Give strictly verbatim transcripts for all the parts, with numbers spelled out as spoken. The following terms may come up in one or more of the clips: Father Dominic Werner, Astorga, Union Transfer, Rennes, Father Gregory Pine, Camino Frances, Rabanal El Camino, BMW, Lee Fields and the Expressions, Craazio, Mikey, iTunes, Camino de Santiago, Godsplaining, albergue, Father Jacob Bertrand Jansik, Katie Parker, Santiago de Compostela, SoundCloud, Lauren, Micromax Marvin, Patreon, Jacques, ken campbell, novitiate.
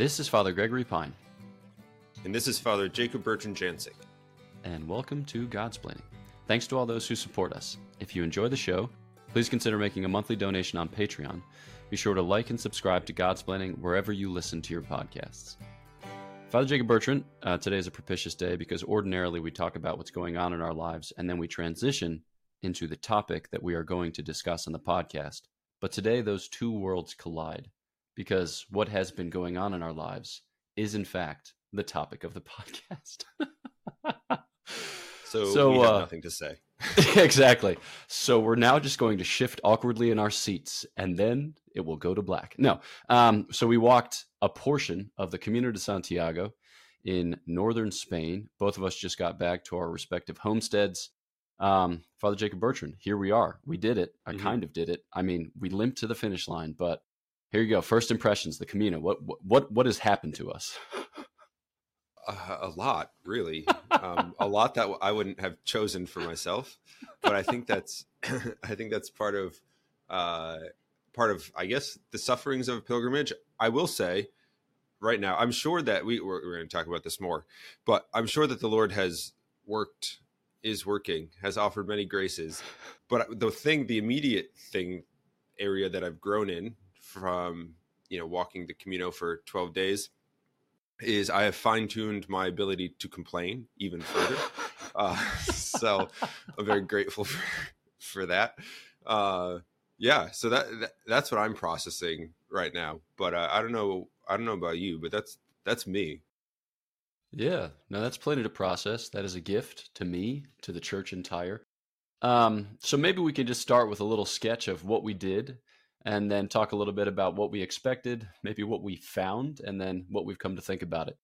This is Father Gregory Pine. And this is Father Jacob Bertrand Jansik. And welcome to Godsplaining. Thanks to all those who support us. If you enjoy the show, please consider making a monthly donation on Patreon. Be sure to like and subscribe to Godsplaining wherever you listen to your podcasts. Father Jacob Bertrand, uh, today is a propitious day because ordinarily we talk about what's going on in our lives and then we transition into the topic that we are going to discuss on the podcast. But today those two worlds collide, because what has been going on in our lives is, in fact, the topic of the podcast. so, so we have uh, nothing to say. Exactly. So we're now just going to shift awkwardly in our seats, and then it will go to black. No. Um, so we walked a portion of the Camino de Santiago in northern Spain. Both of us just got back to our respective homesteads. Um, Father Jacob Bertrand, here we are. We did it. I mm-hmm. kind of did it. I mean, we limped to the finish line, but here you go. First impressions, the Camino. What what what has happened to us? Uh, a lot, really. Um, a lot that I wouldn't have chosen for myself, but I think that's I think that's part of uh, part of I guess the sufferings of a pilgrimage. I will say, right now, I'm sure that we we're, we're going to talk about this more, but I'm sure that the Lord has worked, is working, has offered many graces. But the thing, the immediate thing, area that I've grown in from, you know, walking the Camino for twelve days is I have fine-tuned my ability to complain even further. Uh, so I'm very grateful for, for that. Uh, yeah. So that, that, that's what I'm processing right now, but uh, I don't know, I don't know about you, but that's, that's me. Yeah, no, that's plenty to process. That is a gift to me, to the church entire. Um, so maybe we can just start with a little sketch of what we did, and then talk a little bit about what we expected, maybe what we found, and then what we've come to think about it.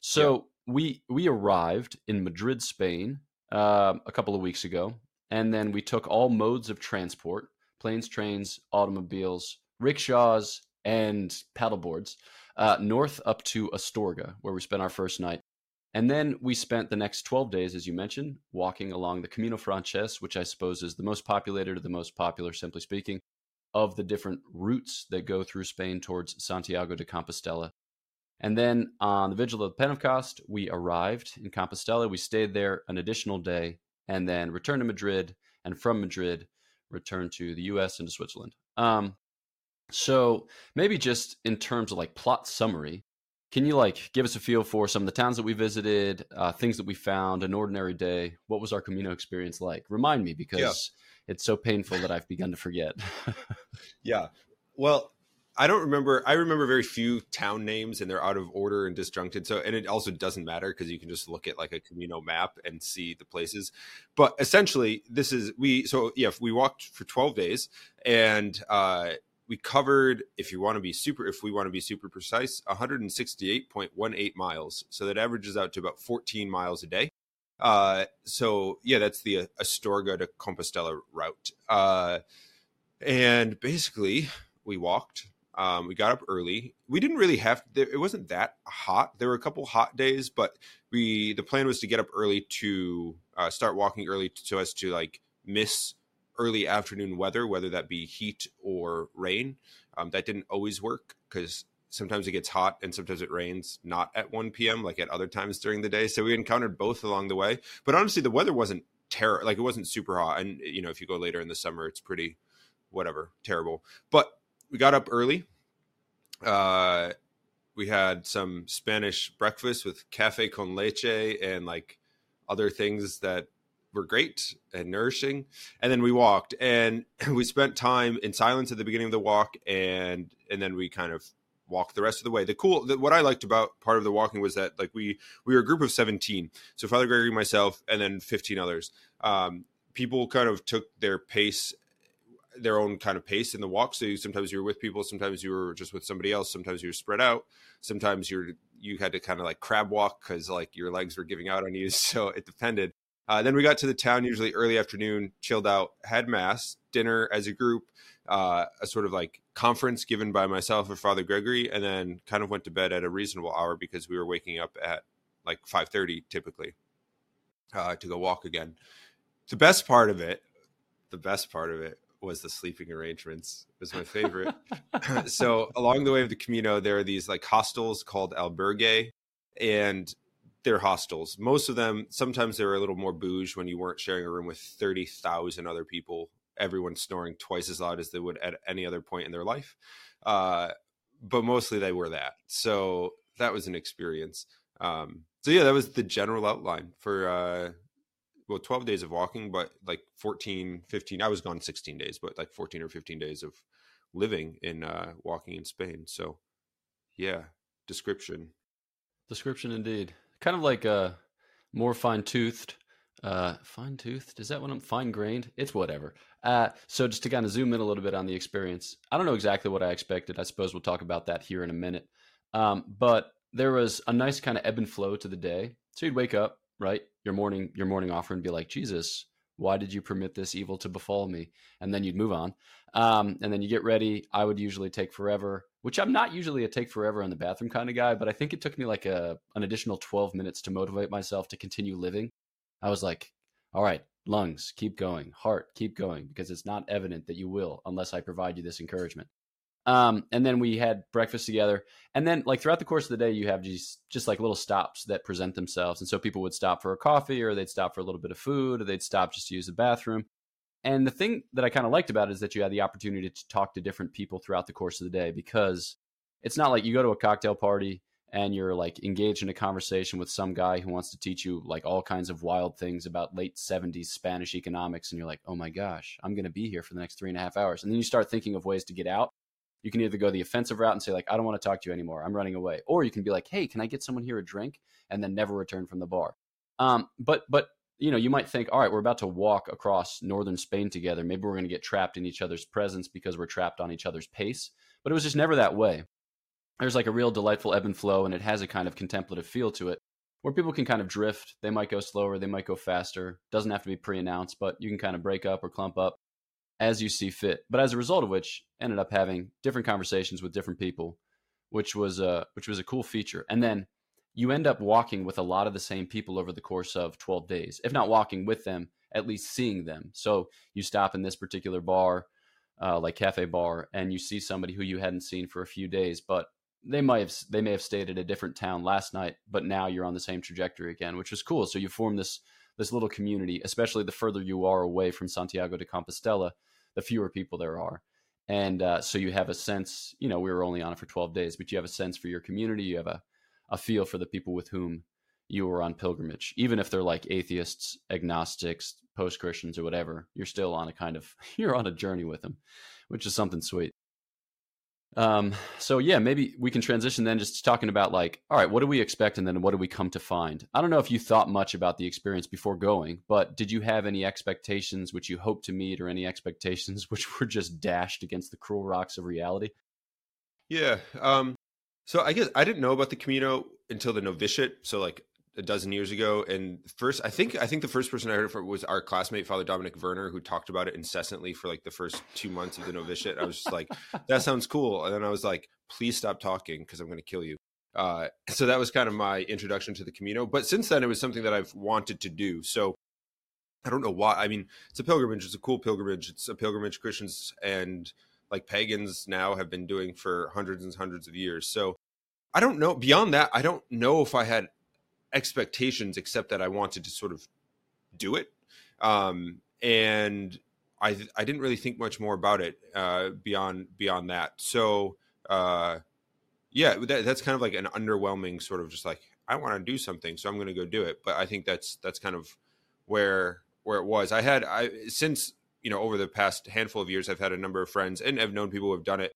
So yeah. we we arrived in Madrid, Spain, uh, a couple of weeks ago, and then we took all modes of transport, planes, trains, automobiles, rickshaws, and paddleboards, uh, north up to Astorga, where we spent our first night. And then we spent the next twelve days, as you mentioned, walking along the Camino Frances, which I suppose is the most populated or the most popular, simply speaking, of the different routes that go through Spain towards Santiago de Compostela. And then on the Vigil of Pentecost, we arrived in Compostela. We stayed there an additional day and then returned to Madrid, and from Madrid, returned to the U S and to Switzerland. Um, so maybe just in terms of like plot summary, can you like give us a feel for some of the towns that we visited, uh, things that we found, an ordinary day? What was our Camino experience like? Remind me, because... Yeah. It's so painful that I've begun to forget. Yeah. Well, I don't remember. I remember very few town names, and they're out of order and disjuncted. So, and it also doesn't matter because you can just look at like a Camino map and see the places. But essentially this is, we, so yeah, we walked for twelve days and uh, we covered, if you want to be super, if we want to be super precise, one hundred sixty-eight point one eight miles. So that averages out to about fourteen miles a day. Uh, so yeah, that's the Astorga to Compostela route. Uh, and basically we walked, um, we got up early. We didn't really have, it wasn't that hot. There were a couple hot days, but we, the plan was to get up early to, uh, start walking early so as to like miss early afternoon weather, whether that be heat or rain. Um, that didn't always work because sometimes it gets hot and sometimes it rains, not at one p.m. like at other times during the day. So we encountered both along the way. But honestly, the weather wasn't terrible. Like it wasn't super hot. And, you know, if you go later in the summer, it's pretty whatever, terrible. But we got up early. Uh, we had some Spanish breakfast with café con leche and like other things that were great and nourishing. And then we walked and we spent time in silence at the beginning of the walk. And, and then we kind of walk the rest of the way. The cool, the, what I liked about part of the walking was that like we, we were a group of seventeen. So Father Gregory, myself, and then fifteen others. Um, people kind of took their pace, their own kind of pace in the walk. So you, sometimes you were with people, sometimes you were just with somebody else. Sometimes you were spread out. Sometimes you're, you had to kind of like crab walk because like your legs were giving out on you. So it depended. Uh, then we got to the town, usually early afternoon, chilled out, had mass, dinner as a group, uh, a sort of like conference given by myself or Father Gregory, and then kind of went to bed at a reasonable hour because we were waking up at like five thirty typically uh, to go walk again. The best part of it, the best part of it was the sleeping arrangements. It was my favorite. So along the way of the Camino, there are these like hostels called albergue, and they're hostels. Most of them, sometimes they were a little more bougie when you weren't sharing a room with thirty thousand other people, everyone snoring twice as loud as they would at any other point in their life. Uh, but mostly they were that. So that was an experience. Um, so yeah, that was the general outline for, uh, well, twelve days of walking, but like fourteen, fifteen, I was gone sixteen days, but like fourteen or fifteen days of living in, uh, walking in Spain. So yeah, description. Description indeed. Kind of like a more fine toothed, uh, fine toothed. Is that what I'm fine grained? It's whatever. Uh, so just to kind of zoom in a little bit on the experience, I don't know exactly what I expected. I suppose we'll talk about that here in a minute. Um, but there was a nice kind of ebb and flow to the day. So you'd wake up, right? Your morning, your morning offer and be like, Jesus, why did you permit this evil to befall me? And then you'd move on. Um, and then you get ready. I would usually take forever, which I'm not usually a take forever in the bathroom kind of guy, but I think it took me like a, an additional twelve minutes to motivate myself to continue living. I was like, all right, lungs, keep going. Heart, keep going, because it's not evident that you will unless I provide you this encouragement. Um, and then we had breakfast together, and then like throughout the course of the day, you have these just like little stops that present themselves. And so people would stop for a coffee, or they'd stop for a little bit of food, or they'd stop just to use the bathroom. And the thing that I kind of liked about it is that you had the opportunity to talk to different people throughout the course of the day, because it's not like you go to a cocktail party and you're like engaged in a conversation with some guy who wants to teach you like all kinds of wild things about late seventies Spanish economics. And you're like, oh my gosh, I'm going to be here for the next three and a half hours. And then you start thinking of ways to get out. You can either go the offensive route and say like, I don't want to talk to you anymore, I'm running away. Or you can be like, hey, can I get someone here a drink? And then never return from the bar. Um, but, but you know, you might think, all right, we're about to walk across northern Spain together. Maybe we're going to get trapped in each other's presence because we're trapped on each other's pace. But it was just never that way. There's like a real delightful ebb and flow, and it has a kind of contemplative feel to it where people can kind of drift. They might go slower, they might go faster. Doesn't have to be pre-announced, but you can kind of break up or clump up as you see fit. But as a result of which, ended up having different conversations with different people, which was a, which was a cool feature. And then you end up walking with a lot of the same people over the course of twelve days, if not walking with them, at least seeing them. So you stop in this particular bar, uh, like cafe bar, and you see somebody who you hadn't seen for a few days, but they might have, they may have stayed at a different town last night, but now you're on the same trajectory again, which was cool. So you form this, this little community, especially the further you are away from Santiago de Compostela, the fewer people there are. And uh, so you have a sense, you know, we were only on it for twelve days, but you have a sense for your community. You have a, a feel for the people with whom you were on pilgrimage, even if they're like atheists, agnostics, post-Christians or whatever, you're still on a kind of, you're on a journey with them, which is something sweet. Um, so yeah, maybe we can transition then just to talking about like, all right, what do we expect? And then what do we come to find? I don't know if you thought much about the experience before going, but did you have any expectations which you hoped to meet, or any expectations which were just dashed against the cruel rocks of reality? Yeah. Um, so I guess I didn't know about the Camino until the novitiate. So like a dozen years ago. And first, I think, I think the first person I heard it from was our classmate, Father Dominic Werner, who talked about it incessantly for like the first two months of the novitiate. I was just like, that sounds cool. And then I was like, please stop talking, because I'm going to kill you. Uh, so that was kind of my introduction to the Camino. But since then, it was something that I've wanted to do. So I don't know why. I mean, it's a pilgrimage. It's a cool pilgrimage. It's a pilgrimage Christians and like pagans now have been doing for hundreds and hundreds of years. So I don't know. Beyond that, I don't know if I had expectations, except that I wanted to sort of do it. Um, and I, I didn't really think much more about it, uh, beyond, beyond that. So, uh, yeah, that, that's kind of like an underwhelming sort of just like, I want to do something, so I'm going to go do it. But I think that's, that's kind of where, where it was. I had, I, since, you know, over the past handful of years, I've had a number of friends and I've known people who have done it,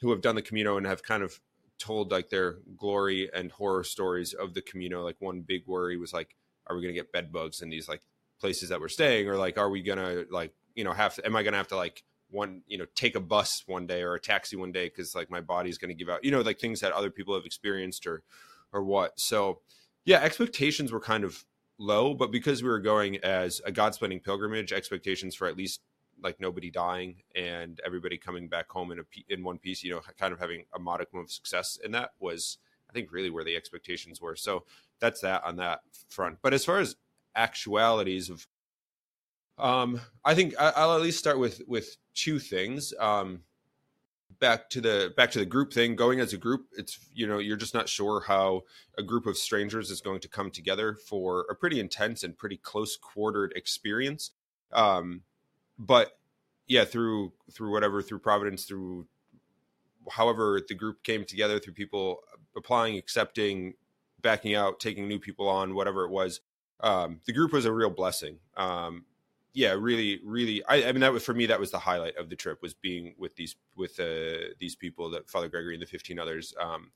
who have done the Camino and have kind of told like their glory and horror stories of the Camino. Like one big worry was like, are we going to get bed bugs in these like places that we're staying? Or like, are we going to like, you know, have to, am I going to have to like one, you know, take a bus one day or a taxi one day, cause like my body's going to give out, you know, like things that other people have experienced or, or what. So yeah, expectations were kind of low, but because we were going as a Godsplaining pilgrimage, expectations for at least like nobody dying and everybody coming back home in a, in one piece, you know, kind of having a modicum of success. And that was, I think, really where the expectations were. So that's that on that front. But as far as actualities of Um, I think I'll at least start with with two things. Um, back to the back to the group thing. Going as a group, it's you know you're just not sure how a group of strangers is going to come together for a pretty intense and pretty close quartered experience. Um, but yeah, through through whatever, through Providence, through however the group came together, through people applying, accepting, backing out, taking new people on, whatever it was, um, the group was a real blessing. Um, yeah, really, really. I, I mean, that was, for me, that was the highlight of the trip, was being with these, with uh, these people, that Father Gregory and the fifteen others. Um,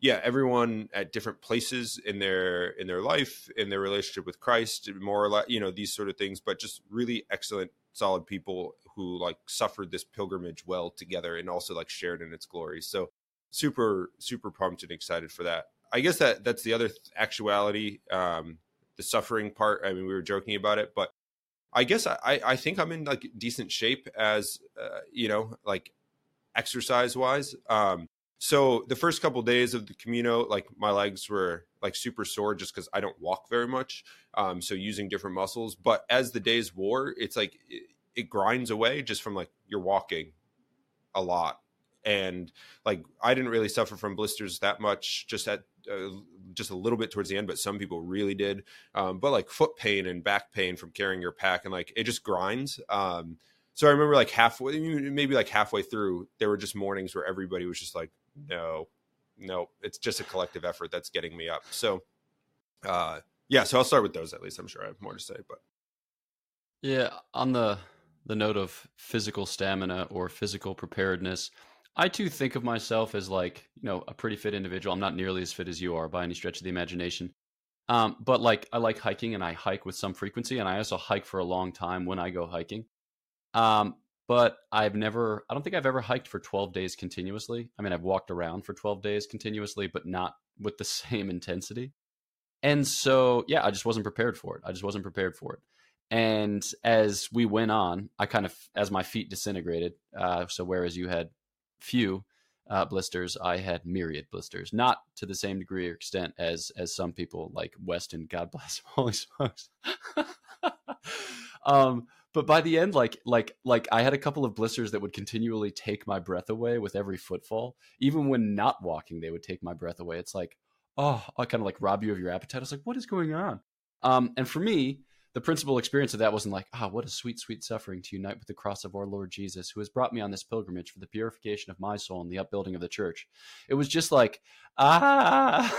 yeah, everyone at different places in their, in their life, in their relationship with Christ, more or less, you know, these sort of things, but just really excellent, solid people who like suffered this pilgrimage well together and also like shared in its glory. So super, super pumped and excited for that. I guess that that's the other th- actuality, um, the suffering part. I mean, we were joking about it, but I guess I, I think I'm in like decent shape as, uh, you know, like exercise wise. Um, so the first couple of days of the Camino, like my legs were like super sore just because I don't walk very much. Um, so using different muscles, but as the days wore, it's like, it, it grinds away just from like, you're walking a lot. And like, I didn't really suffer from blisters that much, just at uh, just a little bit towards the end, but some people really did. Um, but like foot pain and back pain from carrying your pack, and like, it just grinds. Um, so I remember like halfway, maybe like halfway through, there were just mornings where everybody was just like, no, no, it's just a collective effort that's getting me up. So uh, yeah, so I'll start with those at least. I'm sure I have more to say, but. Yeah. On the, the note of physical stamina or physical preparedness, I too think of myself as like, you know, a pretty fit individual. I'm not nearly as fit as you are by any stretch of the imagination. Um, but like, I like hiking, and I hike with some frequency, and I also hike for a long time when I go hiking. Um, but I've never, I don't think I've ever hiked for twelve days continuously. I mean, I've walked around for twelve days continuously, but not with the same intensity. And so, yeah, I just wasn't prepared for it. I just wasn't prepared for it. And as we went on, I kind of, as my feet disintegrated, uh, so whereas you had few uh, blisters, I had myriad blisters, not to the same degree or extent as as some people like Weston, God bless him, holy smokes. um, but by the end, like like like I had a couple of blisters that would continually take my breath away with every footfall. Even when not walking, they would take my breath away. It's like, oh, I kind of like rob you of your appetite. I was like, what is going on? Um, and for me, the principal experience of that wasn't like, ah, what a sweet, sweet suffering to unite with the cross of our Lord Jesus, who has brought me on this pilgrimage for the purification of my soul and the upbuilding of the church. It was just like, ah.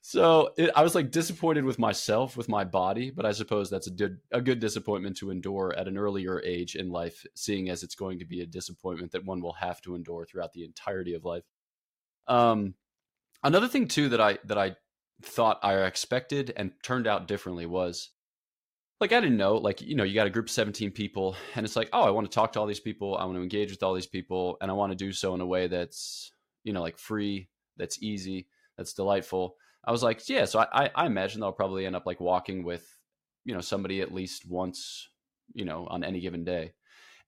So it, I was like disappointed with myself, with my body, but I suppose that's a, di- a good disappointment to endure at an earlier age in life, seeing as it's going to be a disappointment that one will have to endure throughout the entirety of life. Um, another thing too that I that I thought I expected and turned out differently was like, I didn't know, like, you know, you got a group of seventeen people, and it's like, oh, I want to talk to all these people. I want to engage with all these people. And I want to do so in a way that's, you know, like free, that's easy, that's delightful. I was like, yeah. So I, I, I imagine I'll probably end up like walking with, you know, somebody at least once, you know, on any given day.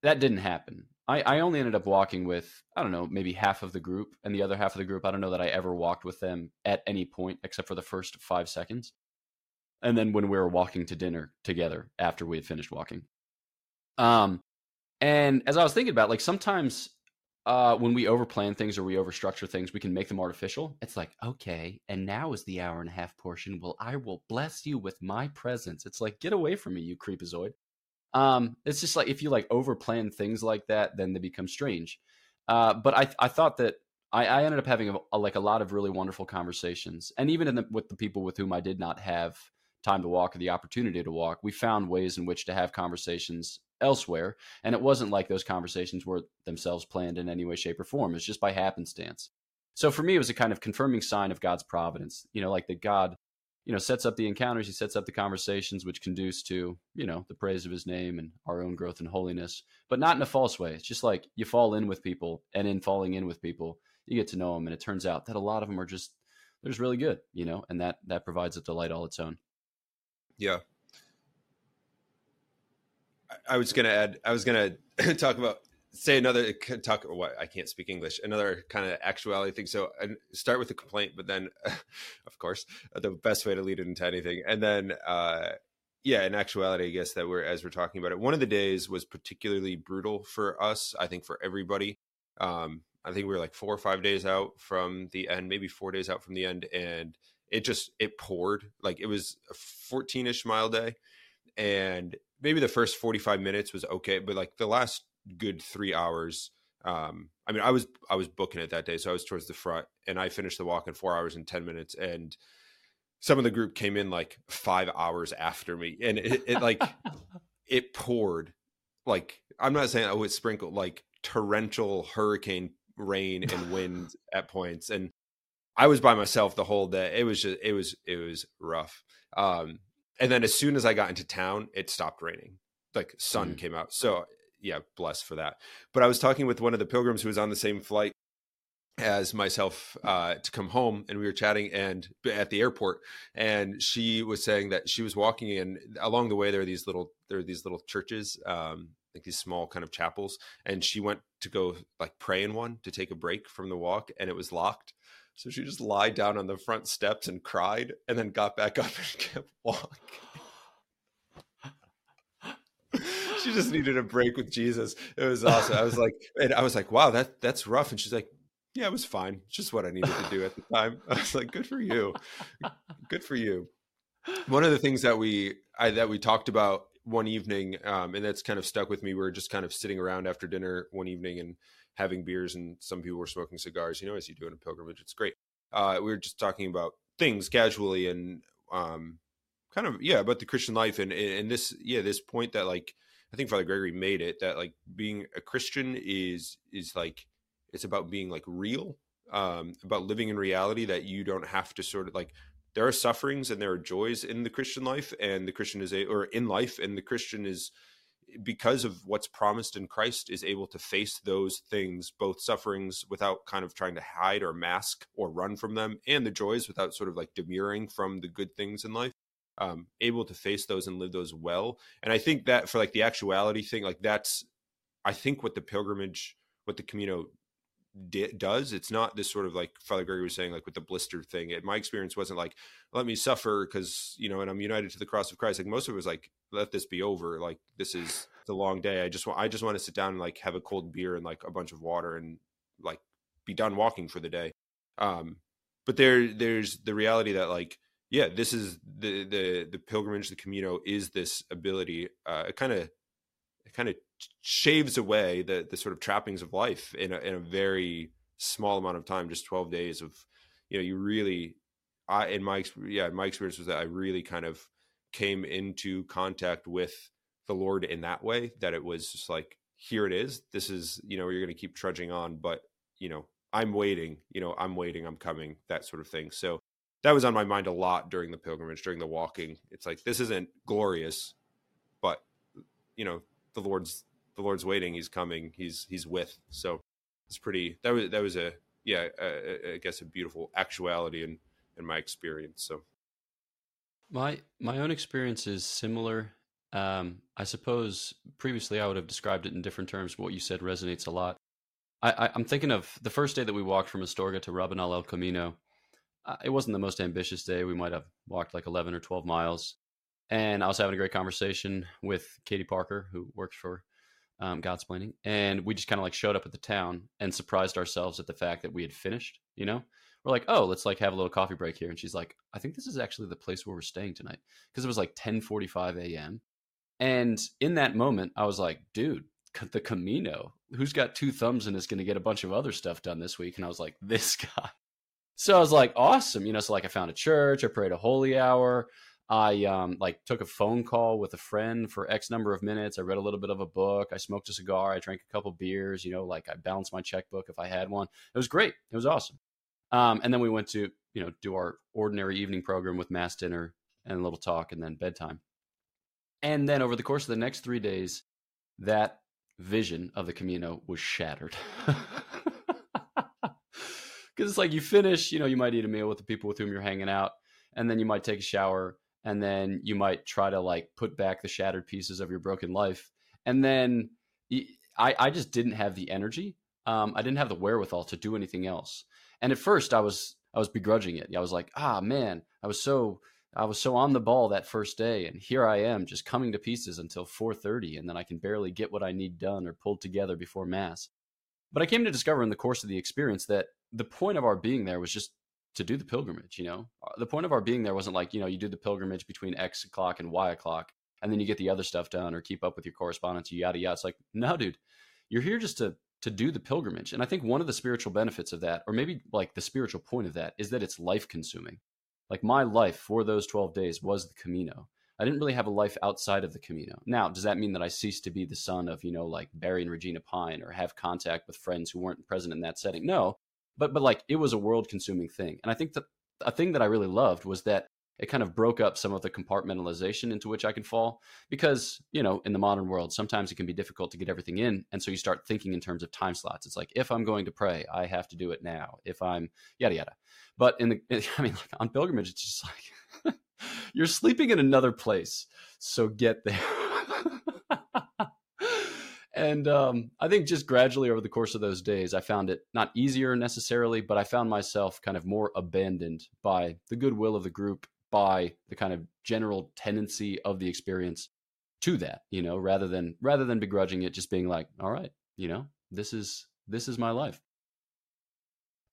That didn't happen. I, I only ended up walking with, I don't know, maybe half of the group, and the other half of the group, I don't know that I ever walked with them at any point except for the first five seconds. And then when we were walking to dinner together after we had finished walking. Um, and as I was thinking about, like sometimes uh, when we overplan things or we overstructure things, we can make them artificial. It's like, okay, and now is the hour and a half portion. Well, I will bless you with my presence. It's like, get away from me, you creepazoid. Um, it's just like, if you like overplan things like that, then they become strange. Uh, but I, I thought that I, I ended up having a, a, like a lot of really wonderful conversations, and even in the, with the people with whom I did not have time to walk or the opportunity to walk, we found ways in which to have conversations elsewhere. And it wasn't like those conversations were themselves planned in any way, shape, or form. It's just by happenstance. So for me, it was a kind of confirming sign of God's providence, you know, like that God, you know, sets up the encounters, he sets up the conversations, which conduce to, you know, the praise of his name and our own growth and holiness, but not in a false way. It's just like you fall in with people, and in falling in with people, you get to know them. And it turns out that a lot of them are just, they're just really good, you know, and that, that provides a delight all its own. Yeah. I was going to add, I was going to talk about say another talk or what I can't speak English, another kind of actuality thing. So I start with a complaint, but then uh, of course the best way to lead it into anything. And then, uh, yeah, in actuality, I guess that we're, as we're talking about it, one of the days was particularly brutal for us. I think for everybody, um, I think we were like four or five days out from the end, maybe four days out from the end. And it just, it poured. Like it was a fourteen-ish mile day. And maybe the first forty-five minutes was okay. But like the last good three hours, um, I mean, I was, I was booking it that day. So I was towards the front and I finished the walk in four hours and ten minutes. And some of the group came in like five hours after me. And it, it like, it poured. Like, I'm not saying, oh, it sprinkled, like torrential hurricane rain and wind at points. And I was by myself the whole day. It was just, it was, it was rough. Um, and then as soon as I got into town, it stopped raining. Like sun mm. came out. So yeah, blessed for that. But I was talking with one of the pilgrims who was on the same flight as myself uh, to come home. And we were chatting and at the airport, and she was saying that she was walking in along the way. There are these little, there are these little churches, um, like these small kind of chapels. And she went to go like pray in one to take a break from the walk, and it was locked. So she just lied down on the front steps and cried, and then got back up and kept walking. She just needed a break with Jesus. It was awesome. I was like, and I was like, wow, that that's rough. And she's like, yeah, it was fine. It's just what I needed to do at the time. I was like, good for you. Good for you. One of the things that we, I, that we talked about one evening, um, and that's kind of stuck with me. We were just kind of sitting around after dinner one evening and having beers, and some people were smoking cigars, you know, as you do in a pilgrimage. It's great. Uh, we were just talking about things casually and um, kind of, yeah, about the Christian life. And, and this, yeah, this point that like, I think Father Gregory made it, that like being a Christian is, is like, it's about being like real, um, about living in reality, that you don't have to sort of like, there are sufferings and there are joys in the Christian life, and the Christian is a, or in life, and the Christian is, because of what's promised in Christ, is able to face those things, both sufferings without kind of trying to hide or mask or run from them, and the joys without sort of like demurring from the good things in life, um, able to face those and live those well. And I think that for like the actuality thing, like that's, I think what the pilgrimage, what the Camino d- does, it's not this sort of like Father Gregory was saying, like with the blister thing, it, my experience wasn't like, let me suffer because, you know, and I'm united to the cross of Christ. Like most of it was like, let this be over. Like this is the long day. I just want, I just want to sit down and like have a cold beer and like a bunch of water and like be done walking for the day. Um, but there, there's the reality that like, yeah, this is the, the, the pilgrimage, the Camino is this ability. Uh, it kind of, it kind of shaves away the, the sort of trappings of life in a, in a very small amount of time, just twelve days of, you know, you really, I, in my, yeah, my experience was that I really kind of came into contact with the Lord in that way, that it was just like, here it is, this is, you know, you're going to keep trudging on, but you know, I'm waiting, you know, I'm waiting, I'm coming, that sort of thing. So that was on my mind a lot during the pilgrimage, during the walking. It's like, this isn't glorious, but you know, the Lord's, the Lord's waiting, he's coming, he's, he's with. So it's pretty, that was, that was a, yeah, a, a, I guess a beautiful actuality in, in my experience. So. My my own experience is similar. Um, I suppose previously I would have described it in different terms. What you said resonates a lot. I, I, I'm thinking of the first day that we walked from Astorga to Rabanal El Camino. Uh, it wasn't the most ambitious day. We might have walked like eleven or twelve miles. And I was having a great conversation with Katie Parker, who works for um, Godsplaining. And we just kind of like showed up at the town and surprised ourselves at the fact that we had finished, you know? We're like, oh, let's like have a little coffee break here. And she's like, I think this is actually the place where we're staying tonight. Because it was like ten forty-five a.m. And in that moment, I was like, dude, the Camino, who's got two thumbs and is going to get a bunch of other stuff done this week? And I was like, this guy. So I was like, awesome. You know, so like I found a church, I prayed a holy hour. I um, like took a phone call with a friend for X number of minutes. I read a little bit of a book. I smoked a cigar. I drank a couple beers, you know, like I balanced my checkbook if I had one. It was great. It was awesome. Um, and then we went to, you know, do our ordinary evening program with mass dinner and a little talk and then bedtime. And then over the course of the next three days, that vision of the Camino was shattered. Because it's like you finish, you know, you might eat a meal with the people with whom you're hanging out, and then you might take a shower, and then you might try to like put back the shattered pieces of your broken life. And then I, I just didn't have the energy. Um, I didn't have the wherewithal to do anything else. And at first I was, I was begrudging it. I was like, ah, man, I was so, I was so on the ball that first day. And here I am just coming to pieces until four thirty. And then I can barely get what I need done or pulled together before Mass. But I came to discover in the course of the experience that the point of our being there was just to do the pilgrimage. You know, the point of our being there wasn't like, you know, you do the pilgrimage between X o'clock and Y o'clock, and then you get the other stuff done or keep up with your correspondence, yada, yada. It's like, no, dude, you're here just to, to do the pilgrimage. And I think one of the spiritual benefits of that, or maybe like the spiritual point of that, is that it's life consuming. Like my life for those twelve days was the Camino. I didn't really have a life outside of the Camino. Now, does that mean that I ceased to be the son of, you know, like Barry and Regina Pine, or have contact with friends who weren't present in that setting? No, but, but like it was a world consuming thing. And I think that a thing that I really loved was that it kind of broke up some of the compartmentalization into which I can fall, because, you know, in the modern world, sometimes it can be difficult to get everything in. And so you start thinking in terms of time slots. It's like, if I'm going to pray, I have to do it now. If I'm yada, yada. But in the, I mean, like on pilgrimage, it's just like, you're sleeping in another place. So get there. And um, I think just gradually over the course of those days, I found it not easier necessarily, but I found myself kind of more abandoned by the goodwill of the group, by the kind of general tendency of the experience to that, you know, rather than, rather than begrudging it, just being like, all right, you know, this is, this is my life.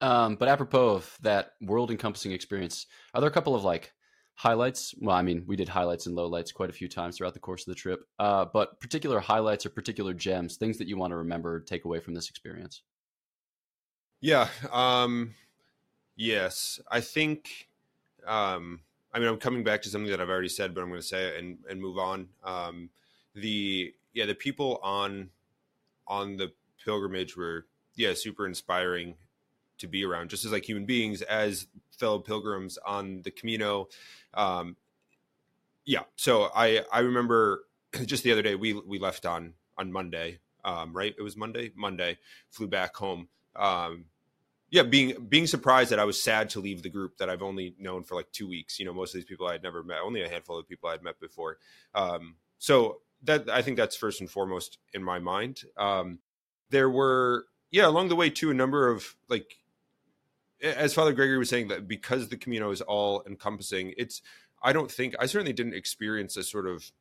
Um, but apropos of that world encompassing experience, are there a couple of like highlights? Well, I mean, we did highlights and lowlights quite a few times throughout the course of the trip, uh, but particular highlights or particular gems, things that you want to remember, take away from this experience. Yeah. Um, yes, I think, um, I mean, I'm coming back to something that I've already said, but I'm going to say it and, and move on. Um, the, yeah, the people on, on the pilgrimage were, yeah, super inspiring to be around, just as like human beings, as fellow pilgrims on the Camino. Um, yeah. So I, I remember just the other day we, we left on, on Monday, um, right. It was Monday, Monday flew back home. Um, Yeah, being being surprised that I was sad to leave the group that I've only known for like two weeks. You know, most of these people I had never met, only a handful of people I had met before. Um, so that I think that's first and foremost in my mind. Um, there were, yeah, along the way too, a number of like, as Father Gregory was saying, that because the Camino is all encompassing, it's, I don't think, I certainly didn't experience a sort of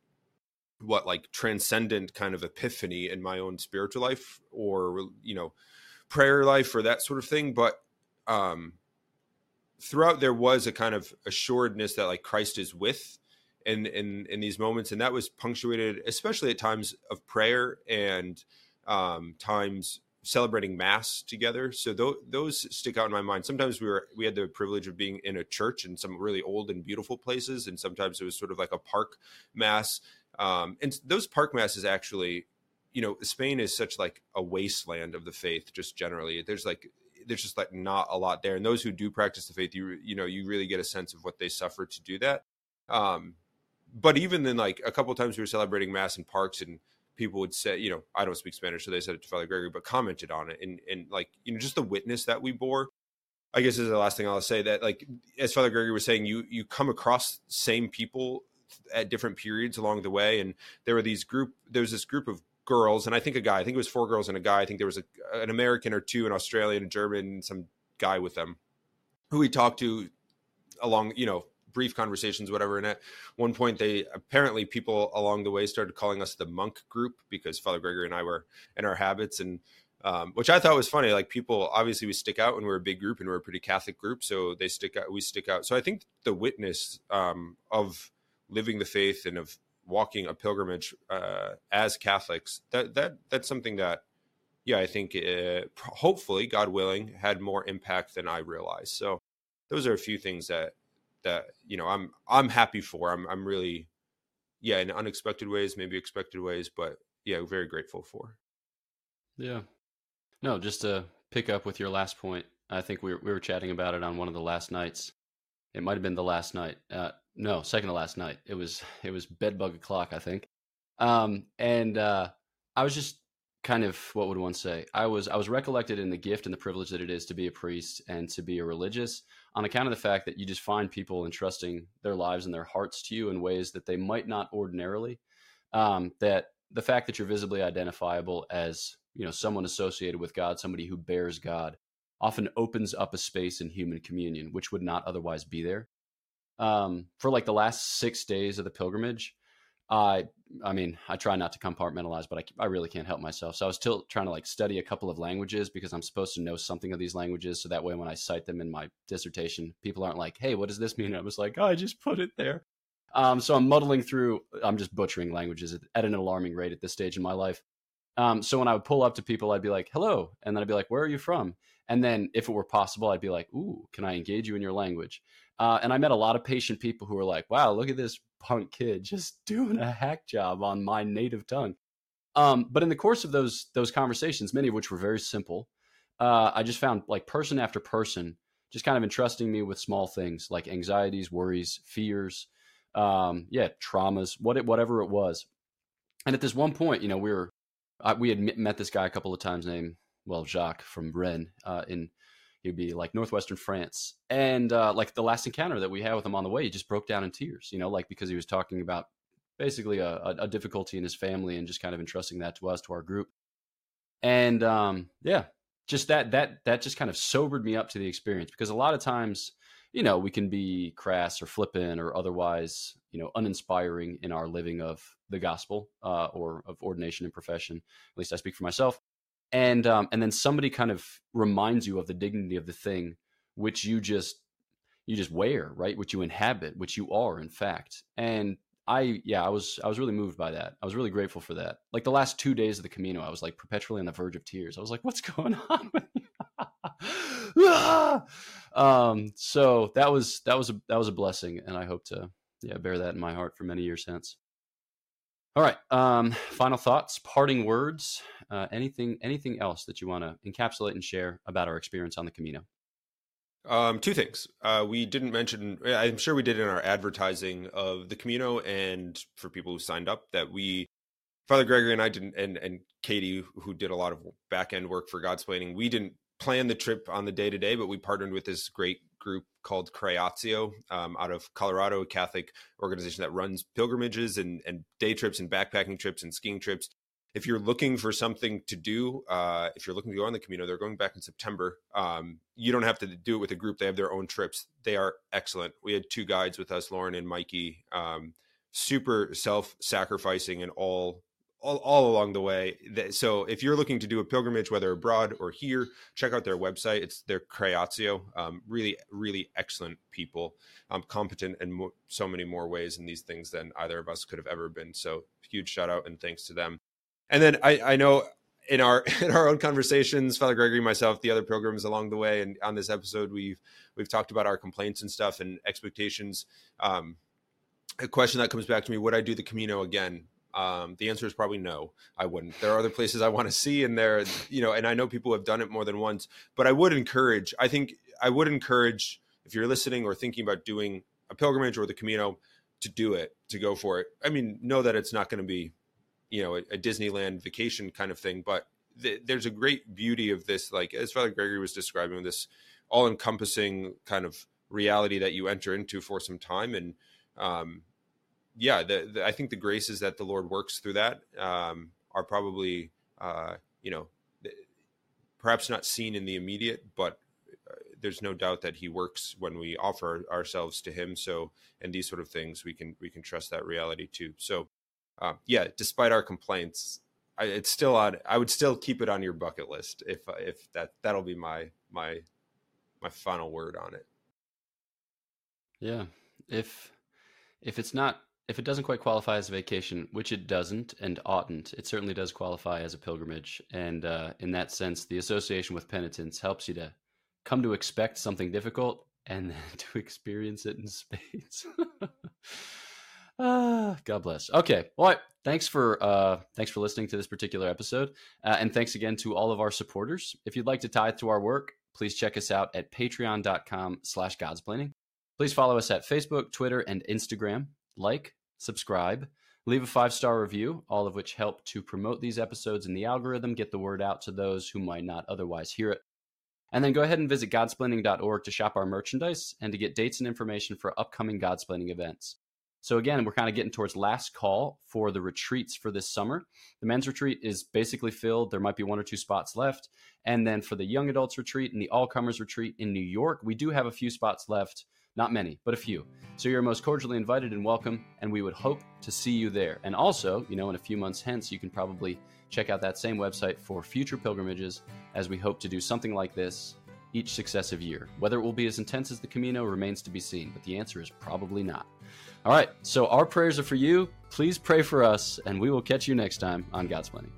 what like transcendent kind of epiphany in my own spiritual life or, you know, prayer life or that sort of thing. But um, throughout there was a kind of assuredness that like Christ is with in, in, in these moments. And that was punctuated, especially at times of prayer and um, times celebrating Mass together. So th- those stick out in my mind. Sometimes we were, we had the privilege of being in a church in some really old and beautiful places. And sometimes it was sort of like a park Mass. Um, and those park Masses actually, you know, Spain is such like a wasteland of the faith, just generally. There's like, there's just like not a lot there. And those who do practice the faith, you, you know, you really get a sense of what they suffer to do that. Um, but even then, like a couple of times we were celebrating Mass in parks and people would say, you know, I don't speak Spanish, so they said it to Father Gregory, but commented on it. And, and like, you know, just the witness that we bore, I guess is the last thing I'll say, that like, as Father Gregory was saying, you, you come across same people at different periods along the way. And there were these group, there was this group of girls, and I think a guy, I think it was four girls and a guy. I think there was a, an American or two, an Australian, a German, some guy with them who we talked to along, you know, brief conversations, whatever. And at one point they, apparently people along the way started calling us the monk group because Father Gregory and I were in our habits, and um, which I thought was funny. Like people, obviously we stick out when we're a big group and we're a pretty Catholic group. So they stick out, we stick out. So I think the witness um, of living the faith and of walking a pilgrimage uh, as Catholics, that, that, that's something that, yeah, I think uh, hopefully, God willing, had more impact than I realized. So those are a few things that, that, you know, I'm, I'm happy for, I'm, I'm really, yeah, in unexpected ways, maybe expected ways, but yeah, very grateful for. Yeah. No, just to pick up with your last point, I think we were, we were chatting about it on one of the last nights. It might've been the last night, uh, No, second to last night. It was it was bedbug o'clock, I think. Um, and uh, I was just kind of, what would one say? I was I was recollected in the gift and the privilege that it is to be a priest and to be a religious, on account of the fact that you just find people entrusting their lives and their hearts to you in ways that they might not ordinarily. Um, that the fact that you're visibly identifiable as, you know, someone associated with God, somebody who bears God, often opens up a space in human communion, which would not otherwise be there. Um, for like the last six days of the pilgrimage, I, I mean, I try not to compartmentalize, but I, I really can't help myself. So I was still trying to like study a couple of languages because I'm supposed to know something of these languages. So that way, when I cite them in my dissertation, people aren't like, hey, what does this mean? And I was like, oh, I just put it there. Um, so I'm muddling through, I'm just butchering languages at, at an alarming rate at this stage in my life. Um, so when I would pull up to people, I'd be like, hello. And then I'd be like, where are you from? And then if it were possible, I'd be like, ooh, can I engage you in your language? Uh, and I met a lot of patient people who were like, wow, look at this punk kid just doing a hack job on my native tongue. Um, but in the course of those those conversations, many of which were very simple, uh, I just found like person after person just kind of entrusting me with small things like anxieties, worries, fears, um, yeah, traumas, what it, whatever it was. And at this one point, you know, we were I, we had met this guy a couple of times named, well, Jacques from Rennes uh, in. He'd be like Northwestern France. And uh, like the last encounter that we had with him on the way, he just broke down in tears, you know, like because he was talking about basically a, a difficulty in his family and just kind of entrusting that to us, to our group. And um, yeah, just that, that, that just kind of sobered me up to the experience because a lot of times, you know, we can be crass or flippant or otherwise, you know, uninspiring in our living of the gospel uh, or of ordination and profession. At least I speak for myself. And um, and then somebody kind of reminds you of the dignity of the thing which you just you just wear, right? Which you inhabit, which you are, in fact. And I, yeah, I was I was really moved by that. I was really grateful for that. Like the last two days of the Camino, I was like perpetually on the verge of tears. I was like, what's going on with you? um, so that was that was a that was a blessing, and I hope to yeah bear that in my heart for many years hence. All right. Um, final thoughts, parting words, uh, anything, anything else that you want to encapsulate and share about our experience on the Camino? Um, two things. Uh, we didn't mention, I'm sure we did in our advertising of the Camino and for people who signed up that we, Father Gregory and I didn't, and, and Katie, who did a lot of back end work for Godsplaining, we didn't plan the trip on the day to day, but we partnered with this great group called Craazio um, out of Colorado, a Catholic organization that runs pilgrimages and, and day trips and backpacking trips and skiing trips. If you're looking for something to do, uh, if you're looking to go on the Camino, they're going back in September. Um, you don't have to do it with a group. They have their own trips. They are excellent. We had two guides with us, Lauren and Mikey, um, super self-sacrificing and all All, all along the way. So if you're looking to do a pilgrimage, whether abroad or here, check out their website. It's their Craazio. Um, really, really excellent people, um, competent in mo- so many more ways in these things than either of us could have ever been. So huge shout out and thanks to them. And then I, I know in our in our own conversations, Father Gregory, myself, the other pilgrims along the way, and on this episode, we've we've talked about our complaints and stuff and expectations. Um, a question that comes back to me: would I do the Camino again? Um, the answer is probably no, I wouldn't. There are other places I want to see and there, you know, and I know people have done it more than once, but I would encourage, I think I would encourage if you're listening or thinking about doing a pilgrimage or the Camino to do it, to go for it. I mean, know that it's not going to be, you know, a, a Disneyland vacation kind of thing, but th- there's a great beauty of this, like as Father Gregory was describing, this all encompassing kind of reality that you enter into for some time. And, um, yeah, the, the, I think the graces that the Lord works through that um, are probably, uh, you know, perhaps not seen in the immediate, but there's no doubt that he works when we offer ourselves to him. So, and these sort of things, we can we can trust that reality too. So, uh, yeah, despite our complaints, I, it's still on. I would still keep it on your bucket list if if that that'll be my my my final word on it. Yeah, if if it's not. If it doesn't quite qualify as a vacation, which it doesn't and oughtn't, it certainly does qualify as a pilgrimage. And uh, in that sense, the association with penitence helps you to come to expect something difficult and then to experience it in spades. ah, God bless. Okay. Well, right. thanks for uh, thanks for listening to this particular episode. Uh, and thanks again to all of our supporters. If you'd like to tithe to our work, please check us out at patreon.com slash godsplaining. Please follow us at Facebook, Twitter, and Instagram. Like, subscribe, leave a five-star review, all of which help to promote these episodes in the algorithm, get the word out to those who might not otherwise hear it. And then go ahead and visit godsplaining dot org to shop our merchandise and to get dates and information for upcoming Godsplaining events. So again, we're kind of getting towards last call for the retreats for this summer. The men's retreat is basically filled. There might be one or two spots left. And then for the young adults retreat and the all-comers retreat in New York, we do have a few spots left. Not many, but a few. So you're most cordially invited and welcome, and we would hope to see you there. And also, you know, in a few months hence, you can probably check out that same website for future pilgrimages, as we hope to do something like this each successive year. Whether it will be as intense as the Camino remains to be seen, but the answer is probably not. All right, so our prayers are for you. Please pray for us, and we will catch you next time on Godsplaining.